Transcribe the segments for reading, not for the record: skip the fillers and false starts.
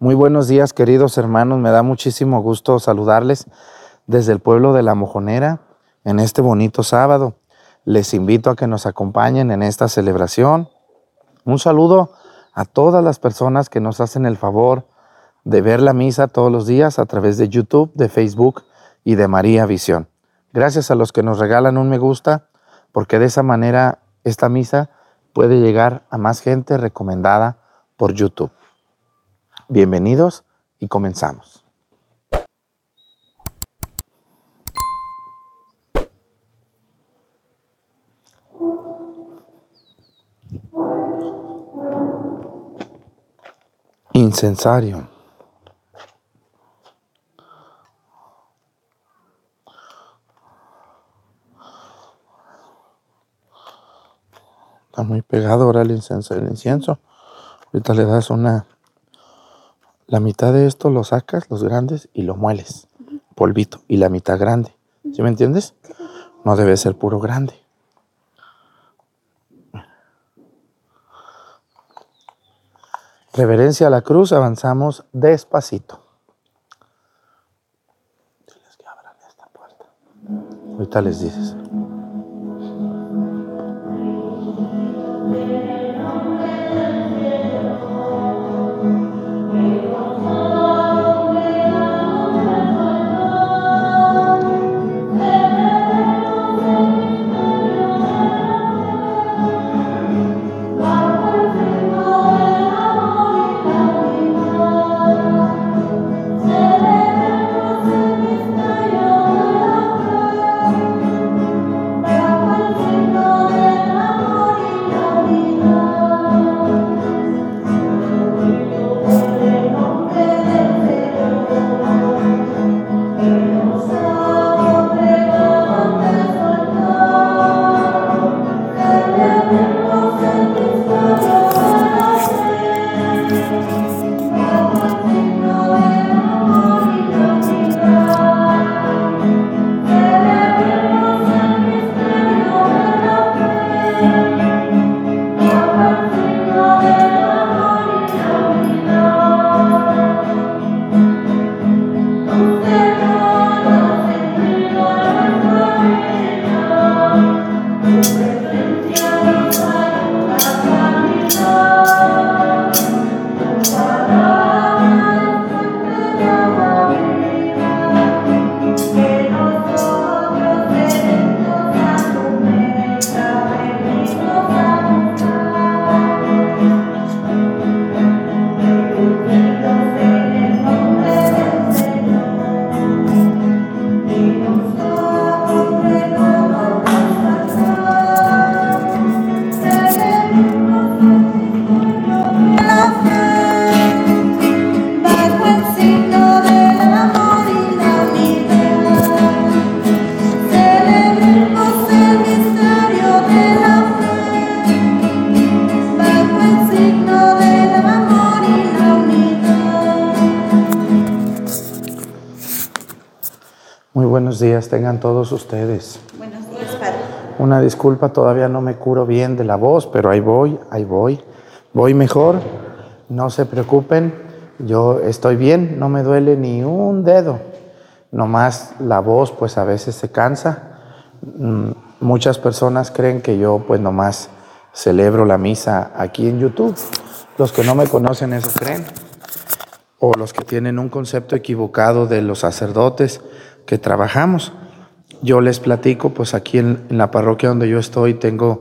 Muy buenos días, queridos hermanos. Me da muchísimo gusto saludarles desde el pueblo de La Mojonera en este bonito sábado. Les invito a que nos acompañen en esta celebración. Un saludo a todas las personas que nos hacen el favor de ver la misa todos los días a través de YouTube, de Facebook y de María Visión. Gracias a los que nos regalan un me gusta, porque de esa manera esta misa puede llegar a más gente recomendada por YouTube. Bienvenidos y comenzamos. Incensario. Está muy pegado ahora el incienso. Ahorita le das la mitad de esto lo sacas, los grandes, y lo mueles, polvito, y la mitad grande. ¿Sí me entiendes? No debe ser puro grande. Reverencia a la cruz, avanzamos despacito. Diles que abran esta puerta. Ahorita les dices. Días tengan todos ustedes. Buenos días, padre. Una disculpa, todavía no me curo bien de la voz, pero ahí voy mejor. No se preocupen, yo estoy bien, no me duele ni un dedo. Nomás la voz, pues a veces se cansa. Muchas personas creen que yo, pues nomás celebro la misa aquí en YouTube. Los que no me conocen eso creen. O los que tienen un concepto equivocado de los sacerdotes que trabajamos. Yo les platico, pues aquí en la parroquia donde yo estoy tengo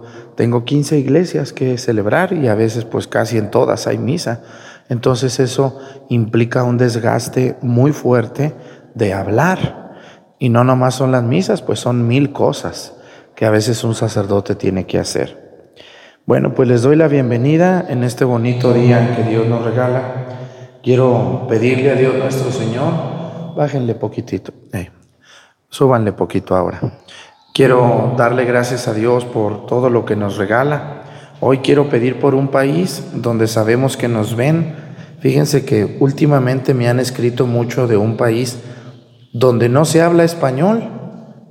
15 iglesias que celebrar y a veces pues casi en todas hay misa. Entonces eso implica un desgaste muy fuerte de hablar. Y no nomás son las misas, pues son 1000 cosas que a veces un sacerdote tiene que hacer. Bueno, pues les doy la bienvenida en este bonito día que Dios nos regala. Quiero pedirle a Dios nuestro Señor. Bájenle poquitito, súbanle poquito ahora. Quiero darle gracias a Dios por todo lo que nos regala. Hoy quiero pedir por un país donde sabemos que nos ven. Fíjense que últimamente me han escrito mucho de un país donde no se habla español,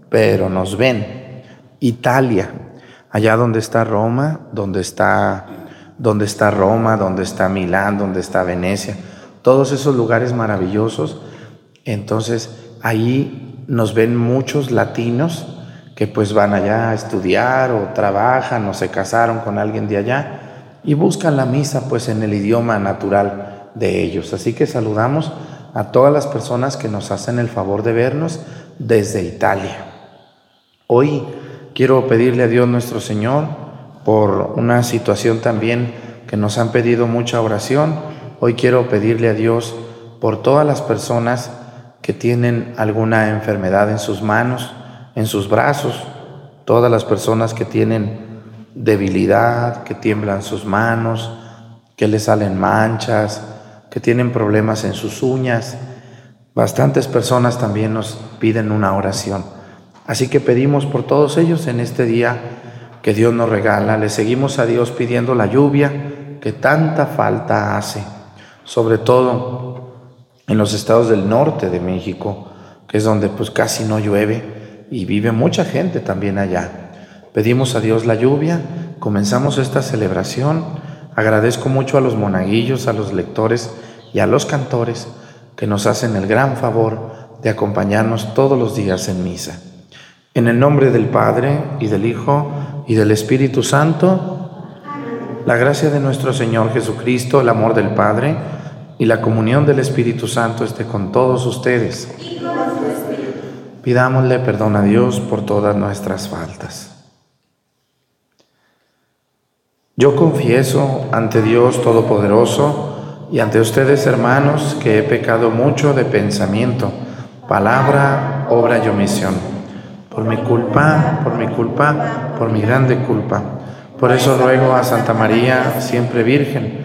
pero nos ven. Italia, allá donde está Roma, donde está Milán, donde está Venecia. todos esos lugares maravillosos. Entonces ahí nos ven muchos latinos que pues van allá a estudiar o trabajan o se casaron con alguien de allá y buscan la misa pues en el idioma natural de ellos. Así que saludamos a todas las personas que nos hacen el favor de vernos desde Italia. Hoy quiero pedirle a Dios nuestro Señor por una situación también que nos han pedido mucha oración. Hoy quiero pedirle a Dios por todas las personas que tienen alguna enfermedad en sus manos, en sus brazos, todas las personas que tienen debilidad, que tiemblan sus manos, que les salen manchas, que tienen problemas en sus uñas. Bastantes personas también nos piden una oración. Así que pedimos por todos ellos en este día que Dios nos regala. Le seguimos a Dios pidiendo la lluvia que tanta falta hace, sobre todo en los estados del norte de México, que es donde pues casi no llueve y vive mucha gente también allá. Pedimos a Dios la lluvia, comenzamos esta celebración. Agradezco mucho a los monaguillos, a los lectores y a los cantores que nos hacen el gran favor de acompañarnos todos los días en misa. En el nombre del Padre, y del Hijo, y del Espíritu Santo, la gracia de nuestro Señor Jesucristo, el amor del Padre, y la comunión del Espíritu Santo esté con todos ustedes. Pidámosle perdón a Dios por todas nuestras faltas. Yo confieso ante Dios Todopoderoso y ante ustedes, hermanos, que he pecado mucho de pensamiento, palabra, obra y omisión. Por mi culpa, por mi grande culpa. Por eso ruego a Santa María, siempre Virgen,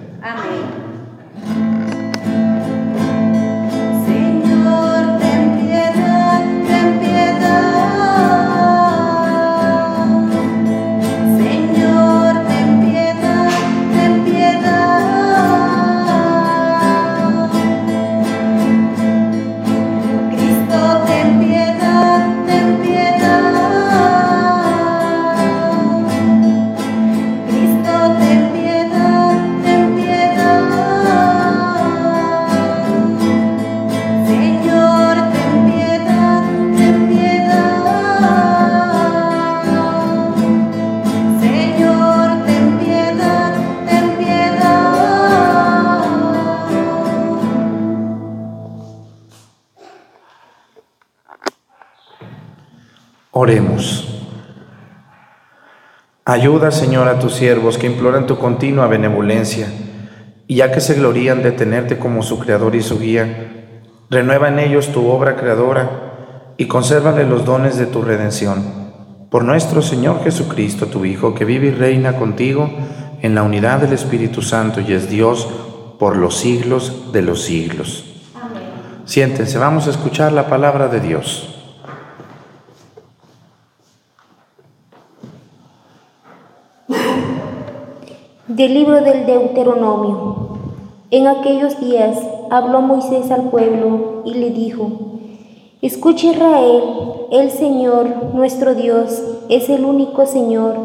Amén. Señor, ten piedad, ten piedad. Señor, ten piedad, ten piedad. Cristo, ten piedad, ten piedad. Oremos. Ayuda, Señor, a tus siervos que imploran tu continua benevolencia, y ya que se glorían de tenerte como su creador y su guía, renueva en ellos tu obra creadora y consérvale los dones de tu redención. Por nuestro Señor Jesucristo, tu Hijo, que vive y reina contigo en la unidad del Espíritu Santo y es Dios por los siglos de los siglos. Amén. Siéntense, vamos a escuchar la palabra de Dios. Del libro del Deuteronomio. En aquellos días habló Moisés al pueblo y le dijo: Escucha Israel, el Señor nuestro Dios es el único Señor.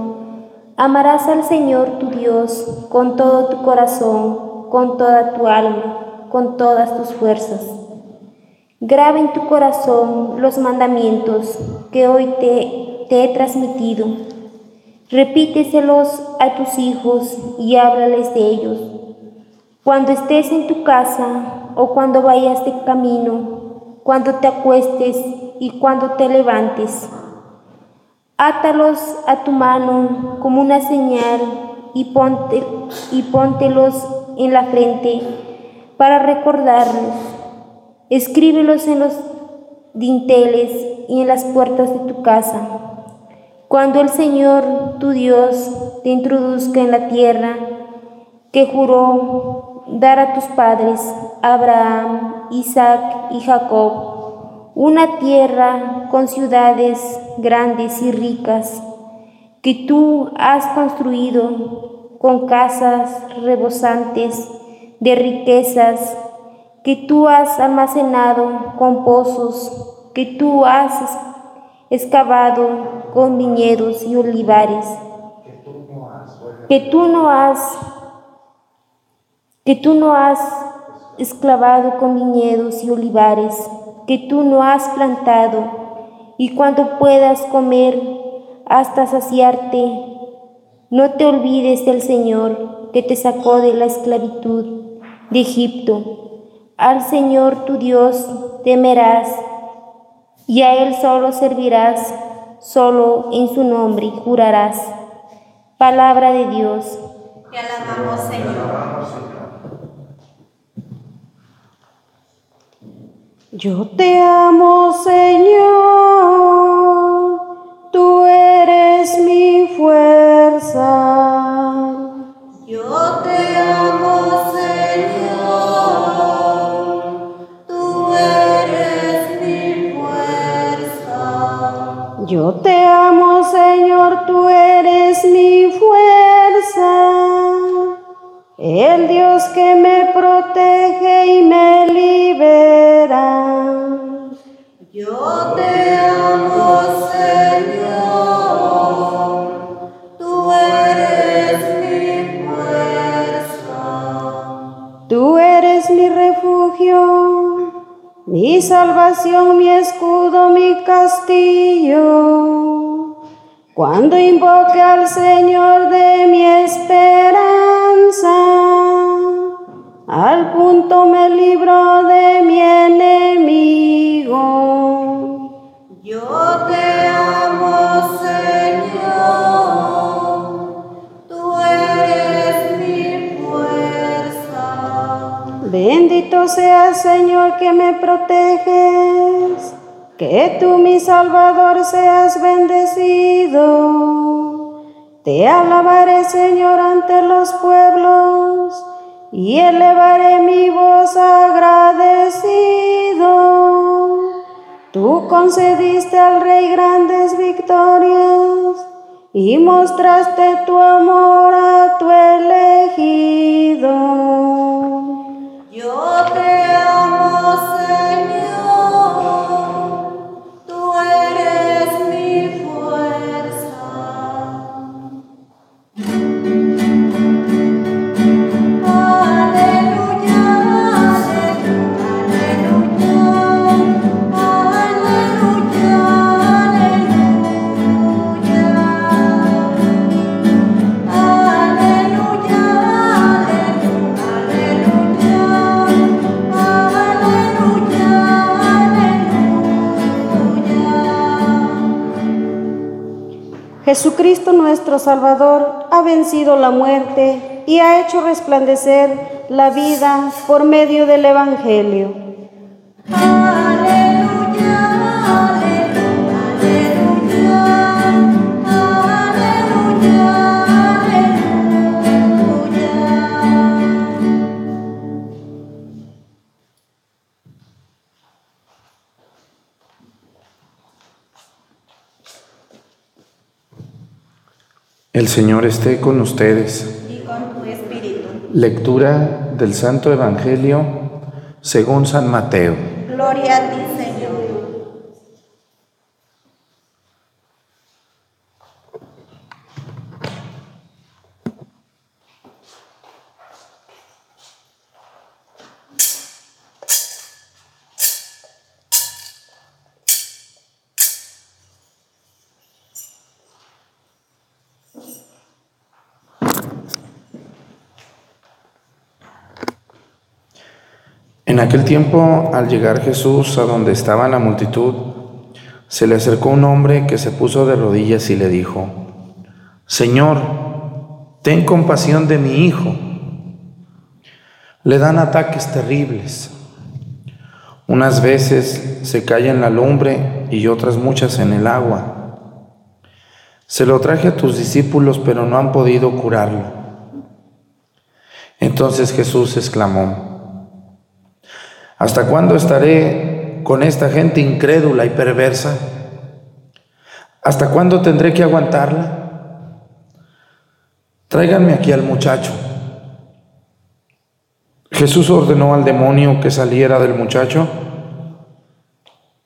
Amarás al Señor tu Dios con todo tu corazón, con toda tu alma, con todas tus fuerzas. Graba en tu corazón los mandamientos que hoy te he transmitido. Repíteselos a tus hijos y háblales de ellos. Cuando estés en tu casa o cuando vayas de camino, cuando te acuestes y cuando te levantes. Átalos a tu mano como una señal y póntelos en la frente para recordarlos. Escríbelos en los dinteles y en las puertas de tu casa. Cuando el Señor, tu Dios, te introduzca en la tierra que juró dar a tus padres, Abraham, Isaac y Jacob, una tierra con ciudades grandes y ricas, que tú has construido con casas rebosantes de riquezas, que tú has almacenado con pozos, que tú has excavado con viñedos y olivares, que tú no has excavado con viñedos y olivares, que tú no has plantado, y cuando puedas comer hasta saciarte, no te olvides del Señor que te sacó de la esclavitud de Egipto. Al Señor tu Dios temerás y a Él solo servirás, solo en su nombre jurarás. Palabra de Dios. Te alabamos, Señor. Yo te amo, Señor, tú eres mi fuerza. Yo te amo, Señor, tú eres mi fuerza. Yo te amo, Señor, tú eres mi fuerza. El Dios que me protege y me libera. Yo te amo, Señor, tú eres mi fuerza. Tú eres mi refugio, mi salvación, mi escudo, mi castillo. Cuando invoque al Señor de mi esperanza, al punto me libró de mi enemigo. Yo te amo, Señor, tú eres mi fuerza. Bendito seas, Señor, que me proteges, que tú, mi Salvador, seas bendecido. Te alabaré, Señor, ante los pueblos, y elevaré mi voz agradecido. Tú concediste al Rey grandes victorias, y mostraste tu amor a tu elegido. Yo te amo, Señor, tú eres mi fuerza. Jesucristo nuestro Salvador ha vencido la muerte y ha hecho resplandecer la vida por medio del Evangelio. Aleluya, aleluya, aleluya, aleluya. El Señor esté con ustedes. Y con tu espíritu. Lectura del Santo Evangelio según San Mateo. Gloria a ti, Señor. En aquel tiempo, al llegar Jesús a donde estaba la multitud, se le acercó un hombre que se puso de rodillas y le dijo: Señor, ten compasión de mi hijo. Le dan ataques terribles. Unas veces se cae en la lumbre y otras muchas en el agua. Se lo traje a tus discípulos, pero no han podido curarlo. Entonces Jesús exclamó: ¿Hasta cuándo estaré con esta gente incrédula y perversa? ¿Hasta cuándo tendré que aguantarla? Tráiganme aquí al muchacho. Jesús ordenó al demonio que saliera del muchacho,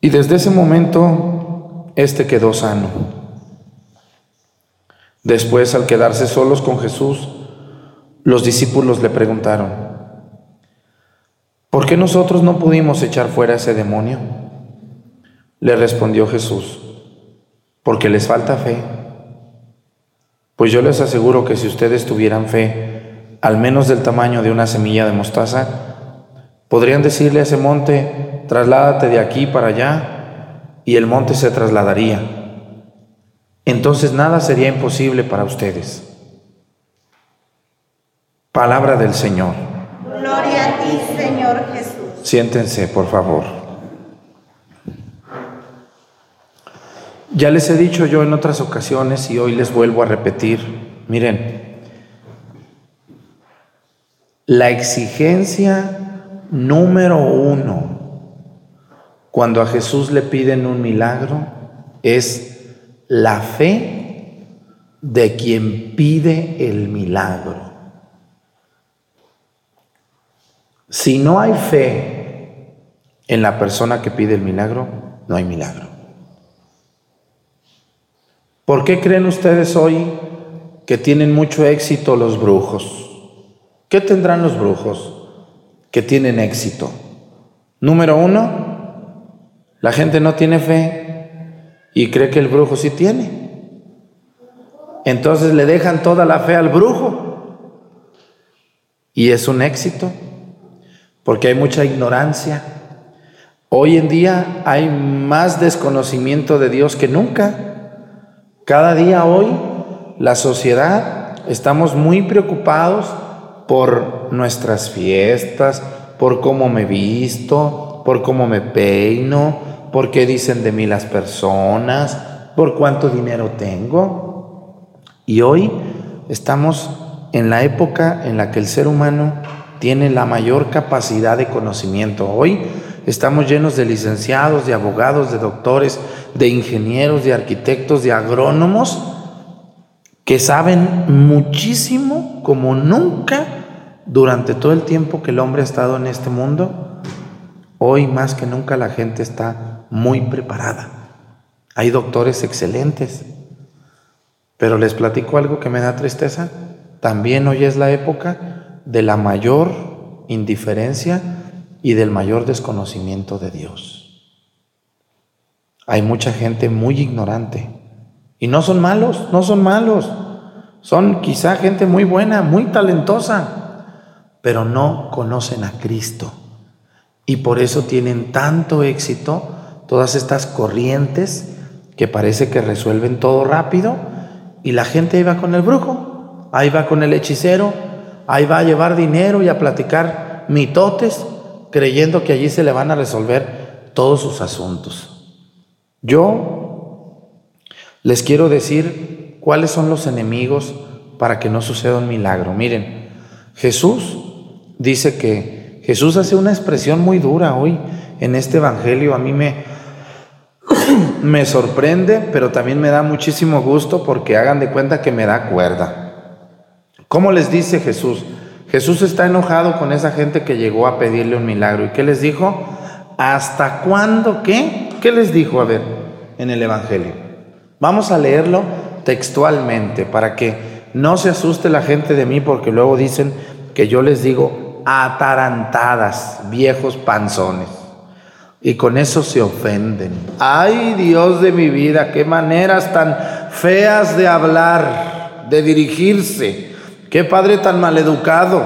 y desde ese momento éste quedó sano. Después, al quedarse solos con Jesús, los discípulos le preguntaron: ¿por qué nosotros no pudimos echar fuera ese demonio? Le respondió Jesús: porque les falta fe. Pues yo les aseguro que si ustedes tuvieran fe, al menos del tamaño de una semilla de mostaza, podrían decirle a ese monte: trasládate de aquí para allá, y el monte se trasladaría. Entonces nada sería imposible para ustedes. Palabra del Señor. Gloria a ti, Señor Jesús. Siéntense, por favor. Ya les he dicho yo en otras ocasiones y hoy les vuelvo a repetir, miren, la exigencia número uno cuando a Jesús le piden un milagro es la fe de quien pide el milagro. Si no hay fe en la persona que pide el milagro, no hay milagro. ¿Por qué creen ustedes hoy que tienen mucho éxito los brujos? ¿Qué tendrán los brujos que tienen éxito? Número uno, la gente no tiene fe y cree que el brujo sí tiene. Entonces le dejan toda la fe al brujo y es un éxito porque hay mucha ignorancia. Hoy en día hay más desconocimiento de Dios que nunca. Cada día hoy, la sociedad, estamos muy preocupados por nuestras fiestas, por cómo me visto, por cómo me peino, por qué dicen de mí las personas, por cuánto dinero tengo. Y hoy estamos en la época en la que el ser humano tiene la mayor capacidad de conocimiento. Hoy estamos llenos de licenciados, de abogados, de doctores, de ingenieros, de arquitectos, de agrónomos que saben muchísimo como nunca durante todo el tiempo que el hombre ha estado en este mundo. Hoy más que nunca la gente está muy preparada. Hay doctores excelentes, pero les platico algo que me da tristeza. También hoy es la época de la mayor indiferencia y del mayor desconocimiento de Dios. Hay mucha gente muy ignorante y no son malos, son quizá gente muy buena, muy talentosa, pero no conocen a Cristo y por eso tienen tanto éxito todas estas corrientes que parece que resuelven todo rápido. Y la gente ahí va con el brujo, ahí va con el hechicero, ahí va a llevar dinero y a platicar mitotes, creyendo que allí se le van a resolver todos sus asuntos. Yo les quiero decir cuáles son los enemigos para que no suceda un milagro. Miren, Jesús dice que Jesús hace una expresión muy dura hoy en este evangelio. A mí me sorprende, pero también me da muchísimo gusto porque hagan de cuenta que me da cuerda. ¿Cómo les dice Jesús? Jesús está enojado con esa gente que llegó a pedirle un milagro. ¿Y qué les dijo? ¿Hasta cuándo qué? ¿Qué les dijo? A ver, en el evangelio. Vamos a leerlo textualmente para que no se asuste la gente de mí, porque luego dicen que yo les digo atarantadas, viejos panzones. Y con eso se ofenden. ¡Ay, Dios de mi vida! ¡Qué maneras tan feas de hablar, de dirigirse! ¡Qué padre tan maleducado!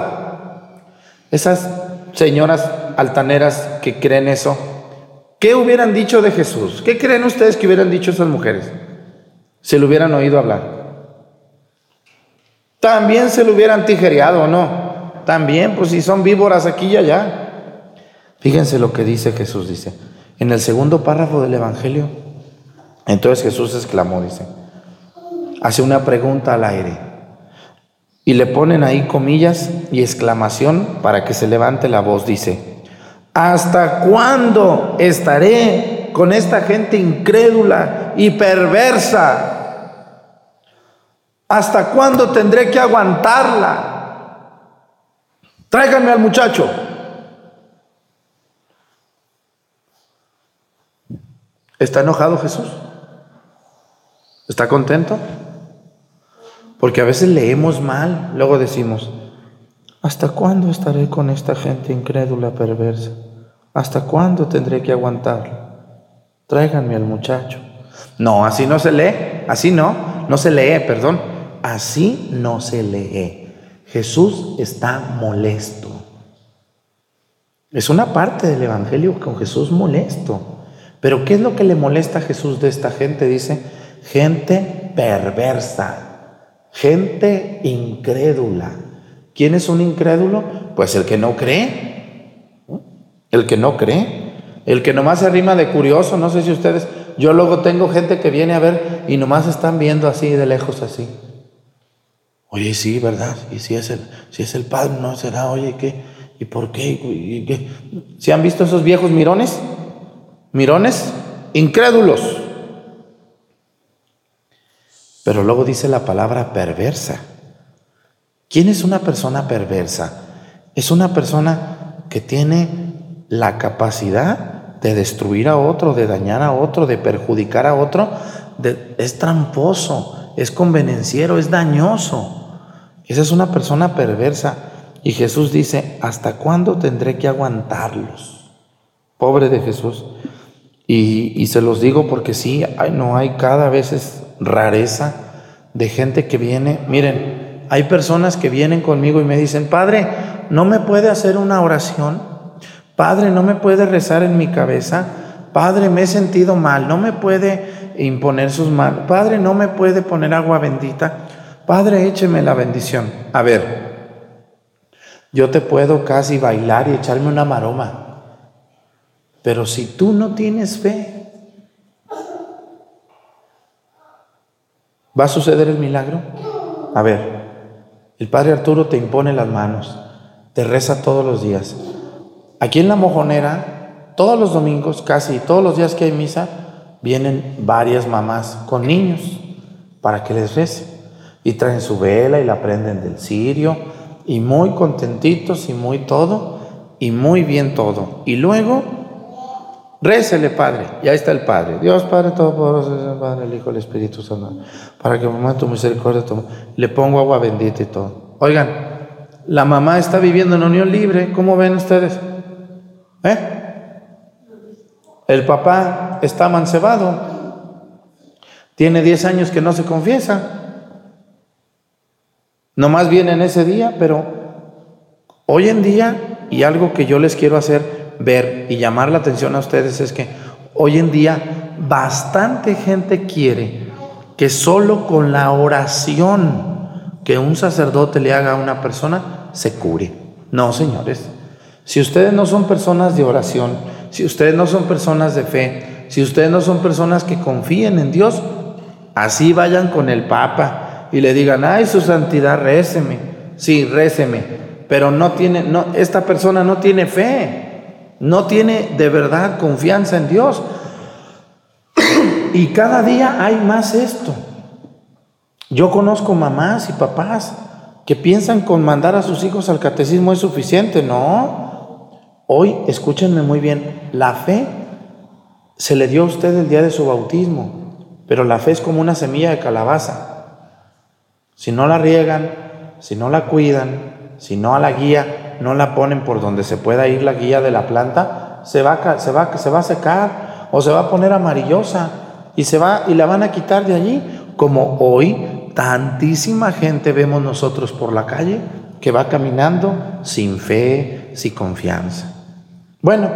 Esas señoras altaneras que creen eso, ¿qué hubieran dicho de Jesús? ¿Qué creen ustedes que hubieran dicho esas mujeres si le hubieran oído hablar? También se lo hubieran tijereado, ¿o no? También, pues si son víboras aquí y allá. Fíjense lo que dice Jesús, dice, en el segundo párrafo del evangelio. Entonces Jesús exclamó, dice, hace una pregunta al aire. Y le ponen ahí comillas y exclamación para que se levante la voz. Dice, ¿hasta cuándo estaré con esta gente incrédula y perversa? ¿Hasta cuándo tendré que aguantarla? Tráiganme al muchacho. ¿Está enojado Jesús? ¿Está contento? Porque a veces leemos mal, luego decimos, ¿hasta cuándo estaré con esta gente incrédula, perversa? ¿Hasta cuándo tendré que aguantarla? Tráiganme al muchacho. No, así no se lee, así no se lee, perdón, así no se lee. Jesús está molesto. Es una parte del evangelio con Jesús molesto. Pero ¿qué es lo que le molesta a Jesús de esta gente? Dice, gente perversa, gente incrédula. ¿Quién es un incrédulo? Pues el que no cree, el que no cree, el que nomás se arrima de curioso. No sé si ustedes, yo luego tengo gente que viene a ver y nomás están viendo así de lejos así. Oye, sí, ¿verdad? Y si es el padre, ¿no será? Oye, ¿qué? ¿Y por qué? ¿Y qué? ¿Se han visto esos viejos mirones? Mirones incrédulos. Pero luego dice la palabra perversa. ¿Quién es una persona perversa? Es una persona que tiene la capacidad de destruir a otro, de dañar a otro, de perjudicar a otro. Es tramposo, es convenenciero, es dañoso. Esa es una persona perversa. Y Jesús dice, ¿hasta cuándo tendré que aguantarlos? Pobre de Jesús. Y se los digo porque sí, hay cada vez es rareza de gente que viene. Miren, hay personas que vienen conmigo y me dicen, padre, ¿no me puede hacer una oración? Padre, no me puede rezar en mi cabeza. Padre, me he sentido mal. No me puede imponer sus manos. Padre, no me puede poner agua bendita. Padre, écheme la bendición. A ver, yo te puedo casi bailar y echarme una maroma. Pero si tú no tienes fe, ¿va a suceder el milagro? A ver, el Padre Arturo te impone las manos. Te reza todos los días. Aquí en La Mojonera, todos los domingos, casi todos los días que hay misa, vienen varias mamás con niños para que les rece. Y traen su vela y la prenden del cirio, y muy contentitos y muy todo, y muy bien todo. Y luego, récele, Padre. Y ahí está el Padre. Dios Padre Todopoderoso, Padre, el Hijo, el Espíritu Santo, para que mamá tu misericordia, le pongo agua bendita y todo. Oigan, la mamá está viviendo en unión libre, ¿cómo ven ustedes? El papá está amancebado, tiene 10 años que no se confiesa, nomás viene en ese día. Pero hoy en día, y algo que yo les quiero hacer ver y llamar la atención a ustedes, es que hoy en día bastante gente quiere que solo con la oración que un sacerdote le haga a una persona se cure. No, señores. Si ustedes no son personas de oración, si ustedes no son personas de fe, si ustedes no son personas que confíen en Dios, así vayan con el Papa y le digan, ay, su santidad, réceme. Sí, réceme, pero esta persona no tiene fe, no tiene de verdad confianza en Dios. Y cada día hay más esto. Yo conozco mamás y papás que piensan con mandar a sus hijos al catecismo es suficiente. No. Hoy, escúchenme muy bien, la fe se le dio a usted el día de su bautismo, pero la fe es como una semilla de calabaza. Si no la riegan, si no la cuidan, si no a la guía, no la ponen por donde se pueda ir la guía de la planta, se va a secar o se va a poner amarillosa y la van a quitar de allí. Como hoy, tantísima gente vemos nosotros por la calle que va caminando sin fe, sin confianza. Bueno,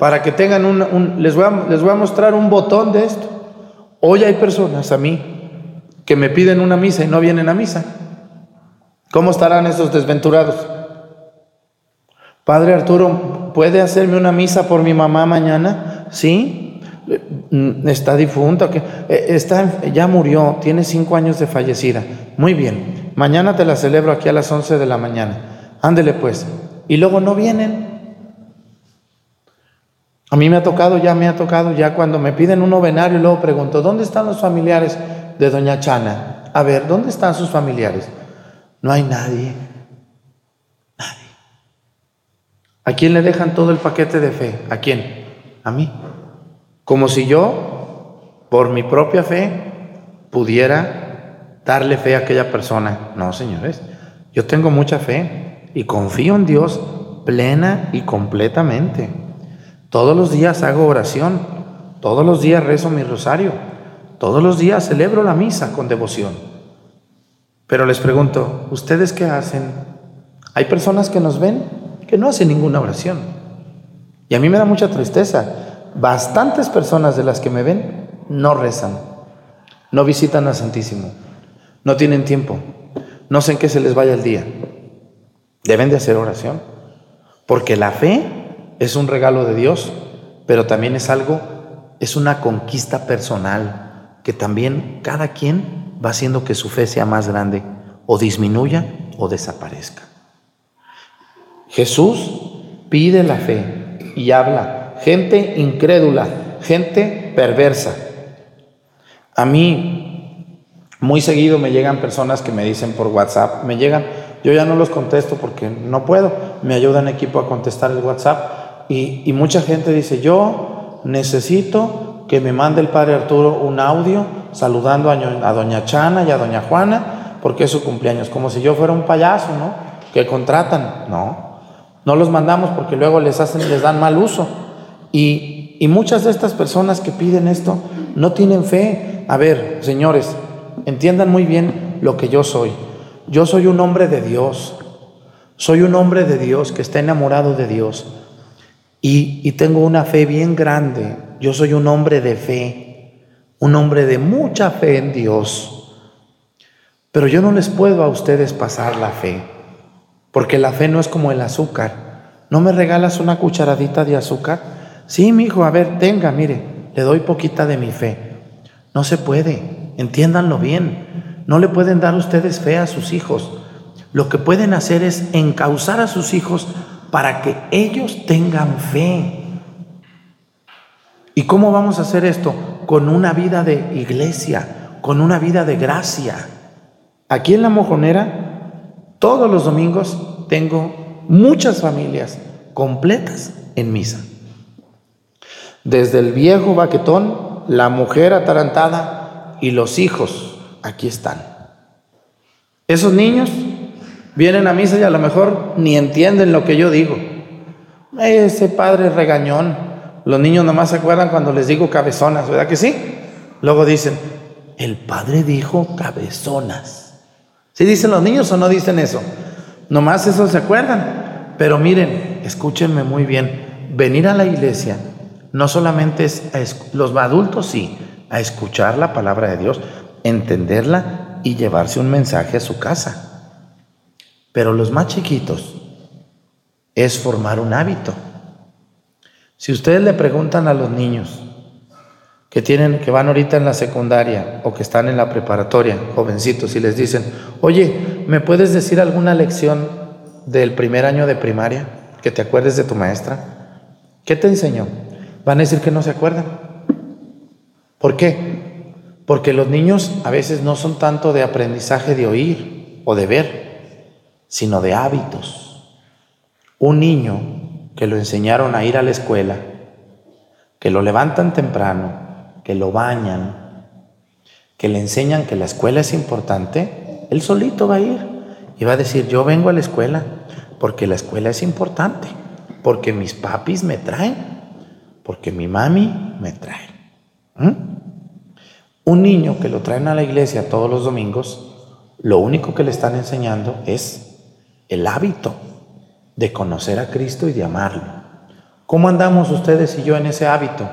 para que tengan les voy a mostrar un botón de esto. Hoy hay personas a mí que me piden una misa y no vienen a misa. ¿Cómo estarán esos desventurados? Padre Arturo, ¿puede hacerme una misa por mi mamá mañana? Sí, está difunta, ya murió, tiene 5 años de fallecida. Muy bien. Mañana te la celebro aquí a las 11 de la mañana. Ándele pues. Y luego no vienen. A mí me ha tocado ya cuando me piden un novenario y luego pregunto, ¿dónde están los familiares de doña Chana? A ver, ¿dónde están sus familiares? No hay nadie. ¿A quién le dejan todo el paquete de fe? ¿A quién? A mí. Como si yo, por mi propia fe, pudiera darle fe a aquella persona. No, señores. Yo tengo mucha fe y confío en Dios plena y completamente. Todos los días hago oración. Todos los días rezo mi rosario. Todos los días celebro la misa con devoción. Pero les pregunto, ¿ustedes qué hacen? Hay personas que nos ven que no hacen ninguna oración. Y a mí me da mucha tristeza. Bastantes personas de las que me ven no rezan. No visitan al Santísimo. No tienen tiempo. No sé en qué se les vaya el día. Deben de hacer oración. Porque la fe es un regalo de Dios, pero también es una conquista personal, que también cada quien va haciendo que su fe sea más grande, o disminuya o desaparezca. Jesús pide la fe y habla. Gente incrédula, gente perversa. A mí, muy seguido me llegan personas que me dicen por WhatsApp, yo ya no los contesto porque no puedo, me ayuda un equipo a contestar el WhatsApp y mucha gente dice, yo necesito que me mande el Padre Arturo un audio saludando a Doña Chana y a Doña Juana porque es su cumpleaños, como si yo fuera un payaso, ¿no? Que contratan. No los mandamos porque luego les dan mal uso. Y muchas de estas personas que piden esto no tienen fe. A ver, señores, entiendan muy bien lo que yo soy. Yo soy un hombre de Dios. Soy un hombre de Dios que está enamorado de Dios. Y tengo una fe bien grande. Yo soy un hombre de fe. Un hombre de mucha fe en Dios. Pero yo no les puedo a ustedes pasar la fe. Porque la fe no es como el azúcar. ¿No me regalas una cucharadita de azúcar? Sí, mijo, a ver, tenga, mire, le doy poquita de mi fe. No se puede, entiéndanlo bien. No le pueden dar ustedes fe a sus hijos. Lo que pueden hacer es encauzar a sus hijos para que ellos tengan fe. ¿Y cómo vamos a hacer esto? Con una vida de iglesia, con una vida de gracia. Aquí en La Mojonera, todos los domingos tengo muchas familias completas en misa. Desde el viejo baquetón, la mujer atarantada y los hijos, aquí están. Esos niños vienen a misa y a lo mejor ni entienden lo que yo digo. Ese padre regañón, los niños nomás se acuerdan cuando les digo cabezonas, ¿verdad que sí? Luego dicen, el padre dijo cabezonas. ¿Sí dicen los niños o no dicen eso? Nomás eso se acuerdan. Pero miren, escúchenme muy bien. Venir a la iglesia no solamente los adultos sí, a escuchar la palabra de Dios, entenderla y llevarse un mensaje a su casa. Pero los más chiquitos es formar un hábito. Si ustedes le preguntan a los niños que van ahorita en la secundaria o que están en la preparatoria, jovencitos, y les dicen, oye, ¿me puedes decir alguna lección del primer año de primaria? Que te acuerdes de tu maestra. ¿Qué te enseñó? Van a decir que no se acuerdan. ¿Por qué? Porque los niños a veces no son tanto de aprendizaje de oír o de ver, sino de hábitos. Un niño que lo enseñaron a ir a la escuela, que lo levantan temprano, que lo bañan, que le enseñan que la escuela es importante, él solito va a ir y va a decir, yo vengo a la escuela porque la escuela es importante, porque mis papis me traen, porque mi mami me trae. Un niño que lo traen a la iglesia todos los domingos, lo único que le están enseñando es el hábito de conocer a Cristo y de amarlo. ¿Cómo andamos ustedes y yo en ese hábito?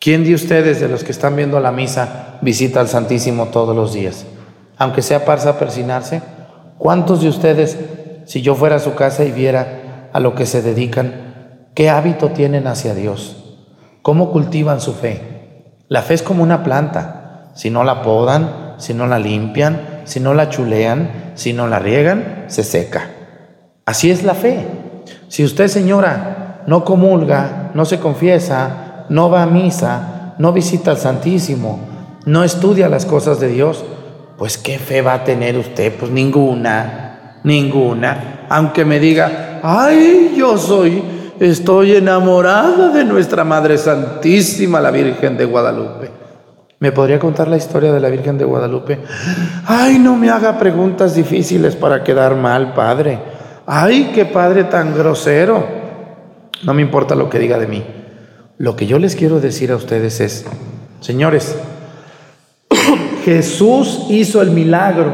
¿Quién de ustedes, de los que están viendo la misa, visita al Santísimo todos los días? Aunque sea para persinarse, ¿cuántos de ustedes, si yo fuera a su casa y viera a lo que se dedican, qué hábito tienen hacia Dios? ¿Cómo cultivan su fe? La fe es como una planta. Si no la podan, si no la limpian, si no la chulean, si no la riegan, se seca. Así es la fe. Si usted, señora, no comulga, no se confiesa, no va a misa, no visita al Santísimo, no estudia las cosas de Dios, pues ¿qué fe va a tener usted? Pues ninguna, aunque me diga, ¡Ay, yo estoy enamorada de nuestra Madre Santísima, la Virgen de Guadalupe! ¿Me podría contar la historia de la Virgen de Guadalupe? ¡Ay, no me haga preguntas difíciles para quedar mal, padre! ¡Ay, qué padre tan grosero! No me importa lo que diga de mí. Lo que yo les quiero decir a ustedes es, señores, Jesús hizo el milagro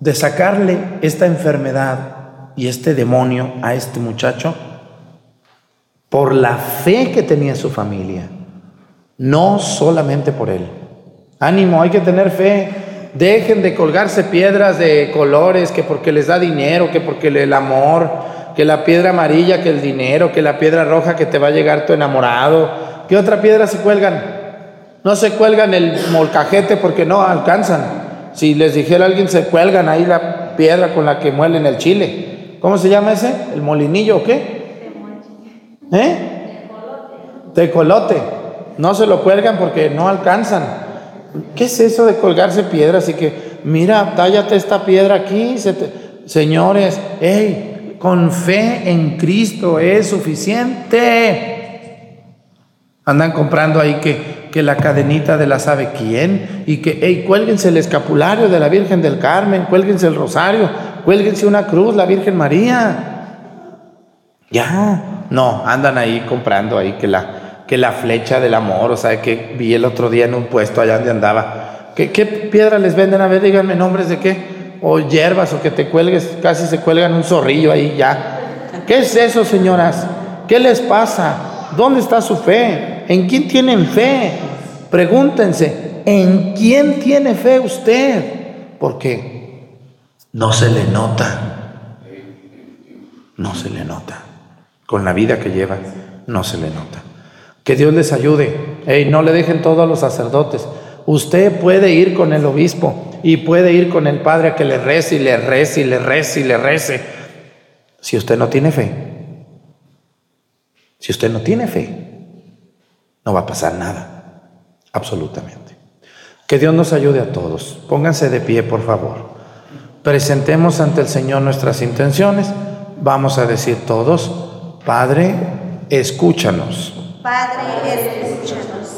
de sacarle esta enfermedad y este demonio a este muchacho por la fe que tenía su familia, no solamente por él. Ánimo, hay que tener fe. Dejen de colgarse piedras de colores, que porque les da dinero, que porque el amor, que la piedra amarilla, que el dinero, que la piedra roja, que te va a llegar tu enamorado. ¿Qué otra piedra se cuelgan? No se cuelgan el molcajete porque no alcanzan. Si les dijera alguien, se cuelgan ahí la piedra con la que muelen el chile. ¿Cómo se llama ese? ¿El molinillo o qué? Tecolote. No se lo cuelgan porque no alcanzan. ¿Qué es eso de colgarse piedras? Así que, mira, tállate esta piedra aquí. Señores, hey, con fe en Cristo es suficiente. Andan comprando ahí que la cadenita de la sabe quién, y que, hey, cuélguense el escapulario de la Virgen del Carmen, cuélguense el rosario, cuélguense una cruz, la Virgen María. Ya, no, andan ahí comprando ahí que la flecha del amor, o sea, que vi el otro día en un puesto allá donde andaba. ¿Qué piedra les venden? A ver, díganme nombres de qué, o hierbas, o que te cuelgues, casi se cuelgan un zorrillo ahí ya. ¿Qué es eso, señoras? ¿Qué les pasa? ¿Dónde está su fe? ¿En quién tienen fe? Pregúntense, ¿en quién tiene fe usted? Porque no se le nota. No se le nota. Con la vida que lleva, no se le nota. Que Dios les ayude. Hey, no le dejen todo a los sacerdotes. Usted puede ir con el obispo y puede ir con el padre a que le rece y le rece y le rece y le rece. Si usted no tiene fe. Si usted no tiene fe. No va a pasar nada, absolutamente. Que Dios nos ayude a todos. Pónganse de pie, por favor. Presentemos ante el Señor nuestras intenciones. Vamos a decir todos: Padre, escúchanos. Padre, escúchanos.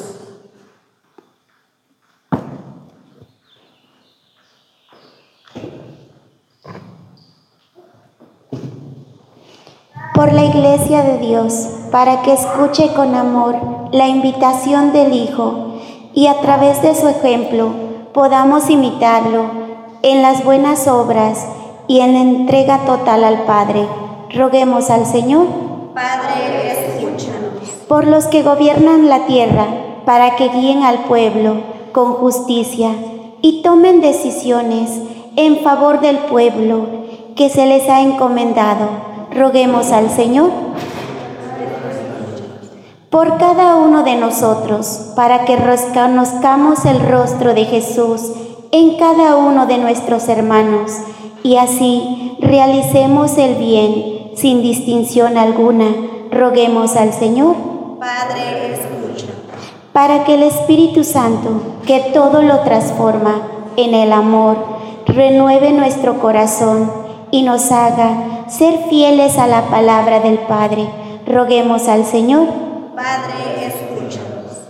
Por la Iglesia de Dios, para que escuche con amor la invitación del Hijo y a través de su ejemplo podamos imitarlo en las buenas obras y en la entrega total al Padre. Roguemos al Señor. Padre, escúchanos. Por los que gobiernan la tierra, para que guíen al pueblo con justicia y tomen decisiones en favor del pueblo que se les ha encomendado. Roguemos al Señor. Por cada uno de nosotros, para que reconozcamos el rostro de Jesús en cada uno de nuestros hermanos, y así realicemos el bien sin distinción alguna, roguemos al Señor. Padre, escucha. Para que el Espíritu Santo, que todo lo transforma en el amor, renueve nuestro corazón y nos haga ser fieles a la palabra del Padre, roguemos al Señor. Padre, escúchanos.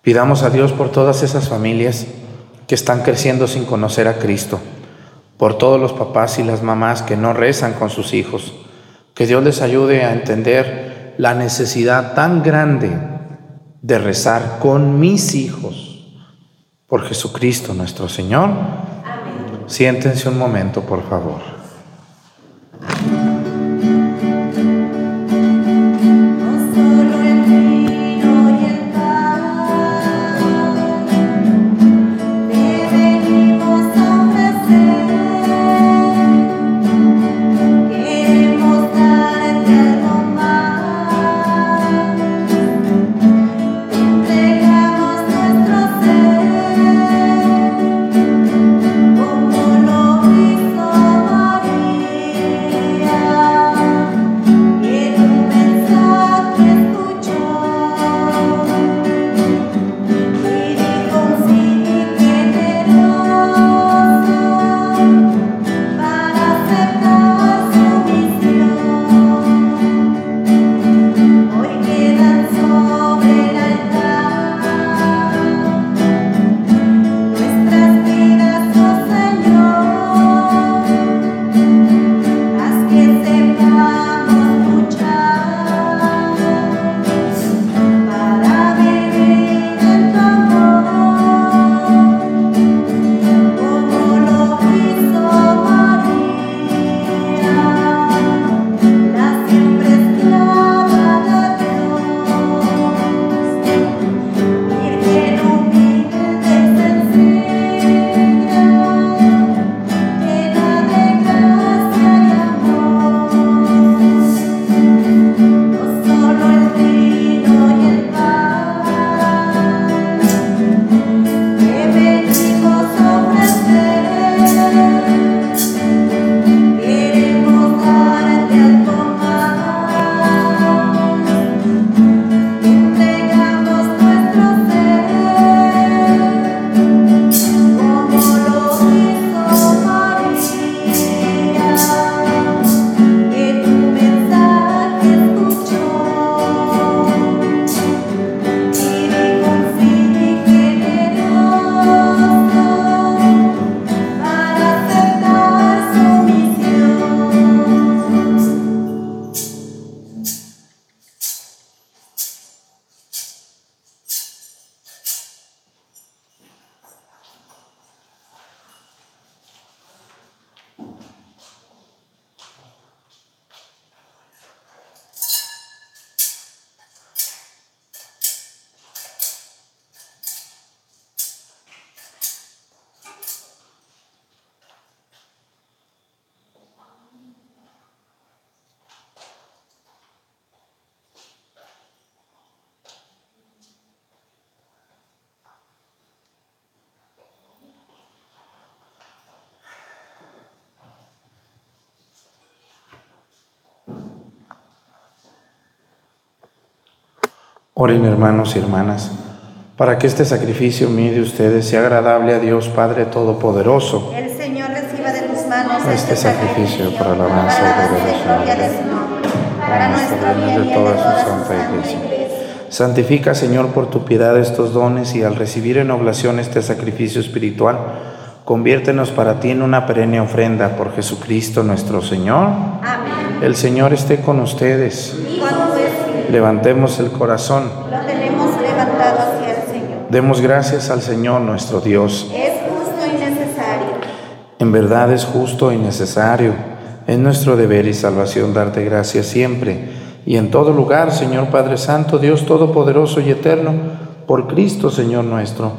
Pidamos a Dios por todas esas familias que están creciendo sin conocer a Cristo, por todos los papás y las mamás que no rezan con sus hijos, que Dios les ayude a entender la necesidad tan grande de rezar con mis hijos, por Jesucristo nuestro Señor. Amén. Siéntense un momento, por favor. Oren, hermanos y hermanas, para que este sacrificio mío de ustedes sea agradable a Dios Padre Todopoderoso. El Señor reciba de tus manos este sacrificio por alabanza y gloria de su nombre, para nuestro bien y de toda su santa Iglesia. Santifica, Señor, por tu piedad estos dones, y al recibir en oblación este sacrificio espiritual, conviértenos para ti en una perenne ofrenda por Jesucristo nuestro Señor. Amén. El Señor esté con ustedes. Y con tu espíritu. Levantemos el corazón. Lo tenemos levantado hacia el Señor. Demos gracias al Señor nuestro Dios. Es justo y necesario. En verdad es justo y necesario. Es nuestro deber y salvación darte gracias siempre y en todo lugar, Señor Padre Santo, Dios Todopoderoso y Eterno, por Cristo, Señor nuestro,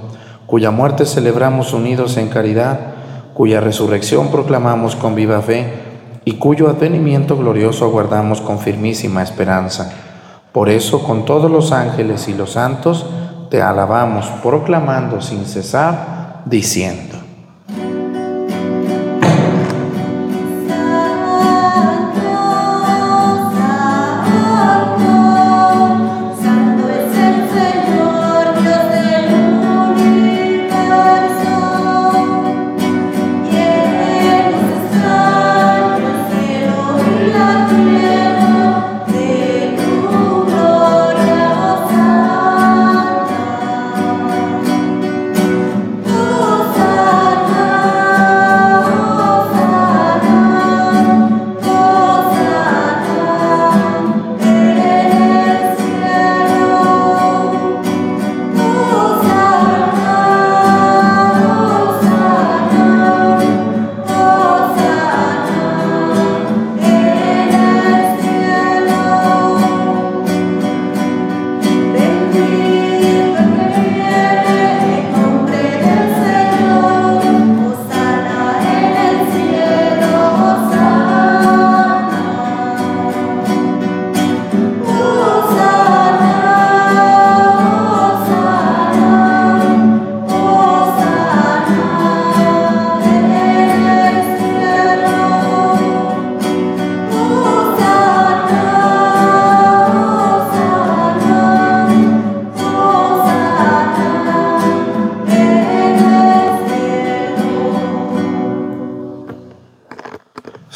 cuya muerte celebramos unidos en caridad, cuya resurrección proclamamos con viva fe, y cuyo advenimiento glorioso aguardamos con firmísima esperanza. Por eso, con todos los ángeles y los santos, te alabamos, proclamando sin cesar, diciendo: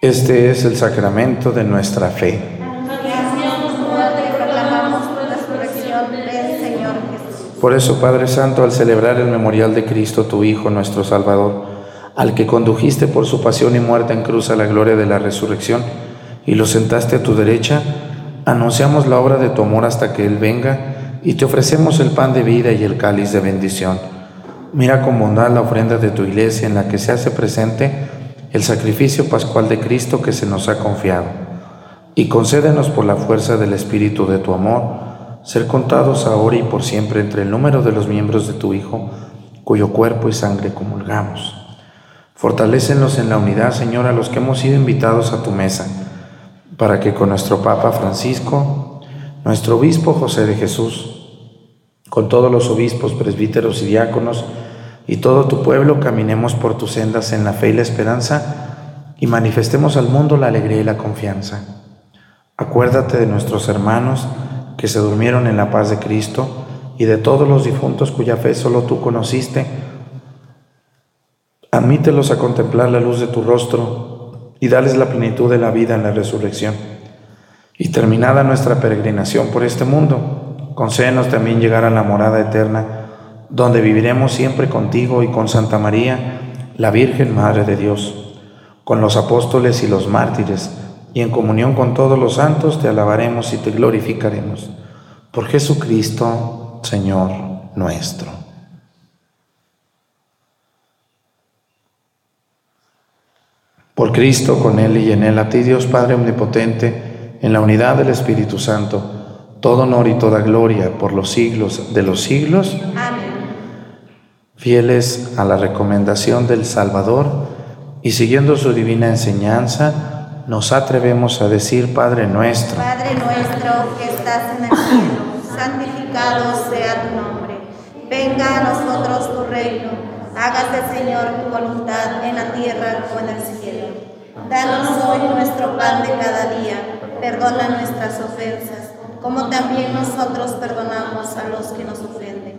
Este es el sacramento de nuestra fe. Por eso, Padre Santo, al celebrar el memorial de Cristo, tu Hijo, nuestro Salvador, al que condujiste por su pasión y muerte en cruz a la gloria de la resurrección, y lo sentaste a tu derecha, anunciamos la obra de tu amor hasta que Él venga, y te ofrecemos el pan de vida y el cáliz de bendición. Mira con bondad la ofrenda de tu Iglesia, en la que se hace presente el sacrificio pascual de Cristo que se nos ha confiado. y concédenos por la fuerza del Espíritu de tu amor, ser contados ahora y por siempre entre el número de los miembros de tu Hijo, cuyo cuerpo y sangre comulgamos. Fortalécenos en la unidad, Señor, a los que hemos sido invitados a tu mesa, para que con nuestro Papa Francisco, nuestro Obispo José de Jesús, con todos los obispos, presbíteros y diáconos, y todo tu pueblo, caminemos por tus sendas en la fe y la esperanza, y manifestemos al mundo la alegría y la confianza. Acuérdate de nuestros hermanos, que se durmieron en la paz de Cristo, y de todos los difuntos cuya fe solo tú conociste. Admítelos a contemplar la luz de tu rostro y dales la plenitud de la vida en la resurrección. Y terminada nuestra peregrinación por este mundo, concédenos también llegar a la morada eterna, donde viviremos siempre contigo y con Santa María, la Virgen Madre de Dios, con los apóstoles y los mártires, y en comunión con todos los santos te alabaremos y te glorificaremos. Por Jesucristo, Señor nuestro. Por Cristo, con Él y en Él, a ti Dios Padre Omnipotente, en la unidad del Espíritu Santo, todo honor y toda gloria por los siglos de los siglos. Amén. Fieles a la recomendación del Salvador y siguiendo su divina enseñanza, nos atrevemos a decir: Padre nuestro que estás en el cielo, santificado sea tu nombre. Venga a nosotros tu reino. Hágase, Señor, tu voluntad en la tierra como en el cielo. Danos hoy nuestro pan de cada día. Perdona nuestras ofensas, como también nosotros perdonamos a los que nos ofenden.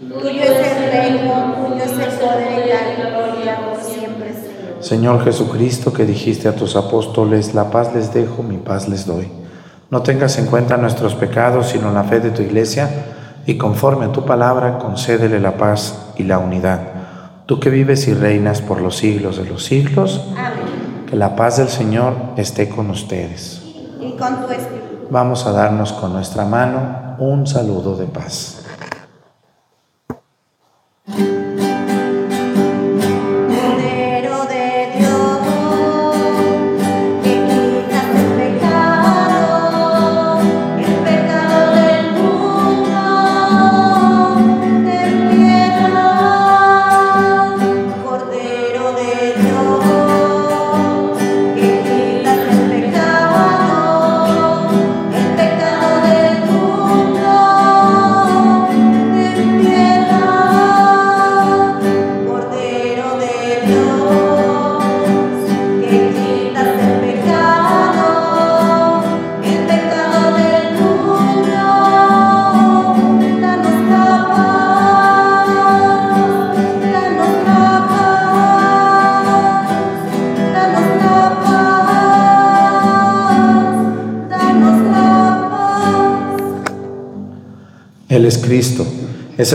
Tuyo es el reino, tuyo es el poder y la gloria por siempre, Señor. Señor Jesucristo, que dijiste a tus apóstoles: la paz les dejo, mi paz les doy. No tengas en cuenta nuestros pecados, sino la fe de tu Iglesia, y conforme a tu palabra, concédele la paz y la unidad. Tú que vives y reinas por los siglos de los siglos. Amén. Que la paz del Señor esté con ustedes. Y con tu espíritu. Vamos a darnos con nuestra mano un saludo de paz. Él es Cristo, es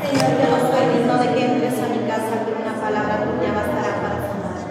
Señor, yo no soy digno de que entres a mi casa, pero una palabra tuya bastará para sanarme.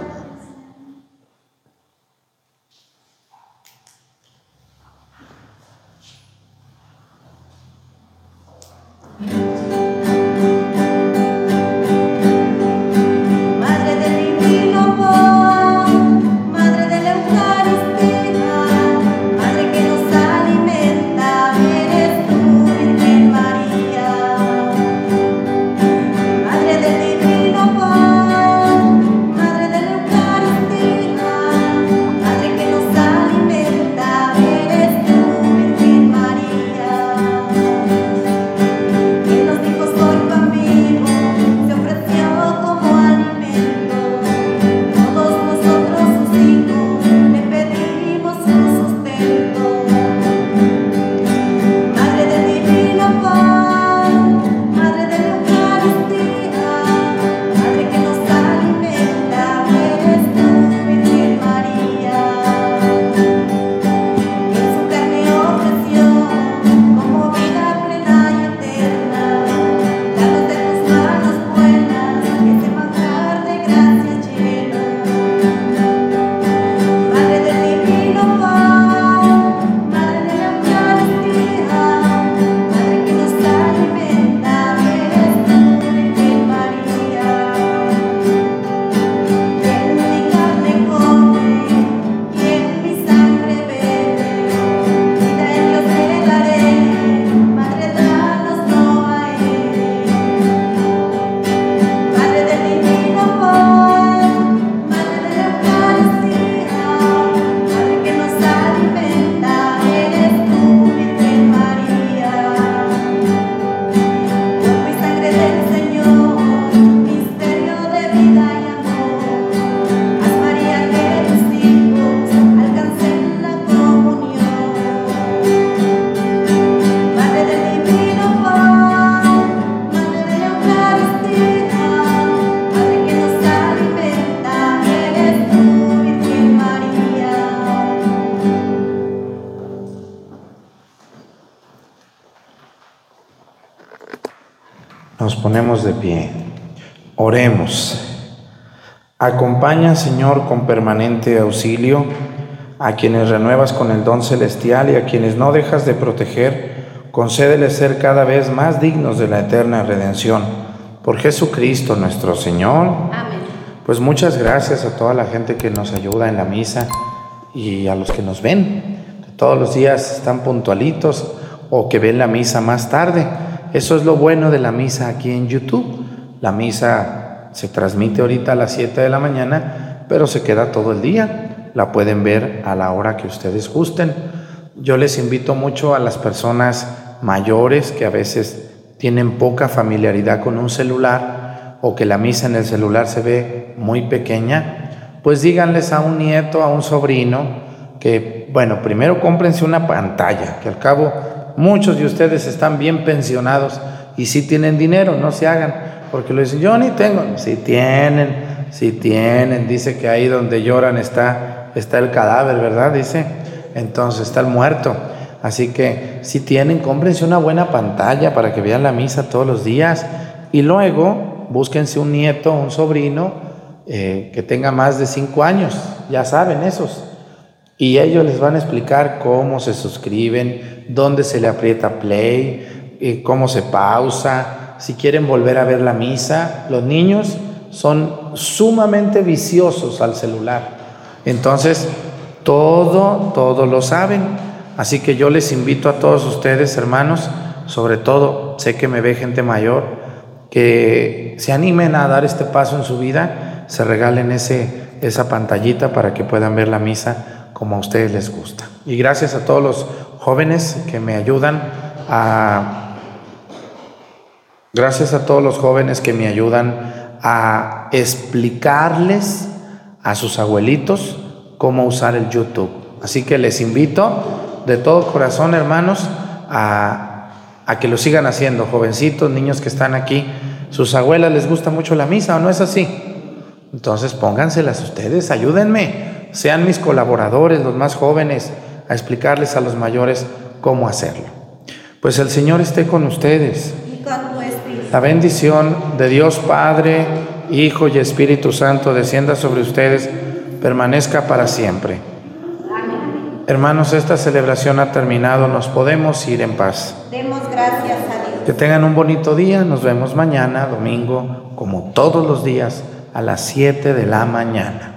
Nos ponemos de pie. Oremos. Acompaña, Señor, con permanente auxilio a quienes renuevas con el don celestial y a quienes no dejas de proteger. Concédeles ser cada vez más dignos de la eterna redención. Por Jesucristo nuestro Señor. Amén. Pues muchas gracias a toda la gente que nos ayuda en la misa y a los que nos ven, que todos los días están puntualitos o que ven la misa más tarde. Eso es lo bueno de la misa aquí en YouTube. La misa se transmite ahorita a las 7 de la mañana, pero se queda todo el día. La pueden ver a la hora que ustedes gusten. Yo les invito mucho a las personas mayores que a veces tienen poca familiaridad con un celular o que la misa en el celular se ve muy pequeña, pues díganles a un nieto, a un sobrino, que bueno, primero cómprense una pantalla, que al cabo muchos de ustedes están bien pensionados y sí tienen dinero, no se hagan, porque lo dicen, yo ni tengo. Sí tienen, dice que ahí donde lloran está el cadáver, ¿verdad? Dice, entonces está el muerto. Así que si tienen, cómprense una buena pantalla para que vean la misa todos los días y luego búsquense un nieto, un sobrino que tenga más de 5 años, ya saben esos. Y ellos les van a explicar cómo se suscriben, dónde se le aprieta play, cómo se pausa, si quieren volver a ver la misa. Los niños son sumamente viciosos al celular. Entonces, todo lo saben. Así que yo les invito a todos ustedes, hermanos, sobre todo, sé que me ve gente mayor, que se animen a dar este paso en su vida, se regalen esa pantallita para que puedan ver la misa como a ustedes les gusta. Y gracias a todos los jóvenes que me ayudan a explicarles a sus abuelitos cómo usar el YouTube. Así que les invito de todo corazón, hermanos, a que lo sigan haciendo. Jovencitos, niños que están aquí, sus abuelas les gusta mucho la misa, ¿o no es así? Entonces pónganselas ustedes, ayúdenme. Sean mis colaboradores, los más jóvenes, a explicarles a los mayores cómo hacerlo. Pues el Señor esté con ustedes. Y con tu espíritu. La bendición de Dios Padre, Hijo y Espíritu Santo descienda sobre ustedes, permanezca para siempre. Amén. Hermanos, esta celebración ha terminado, nos podemos ir en paz. Demos gracias a Dios. Que tengan un bonito día, nos vemos mañana, domingo, como todos los días, a las 7 de la mañana.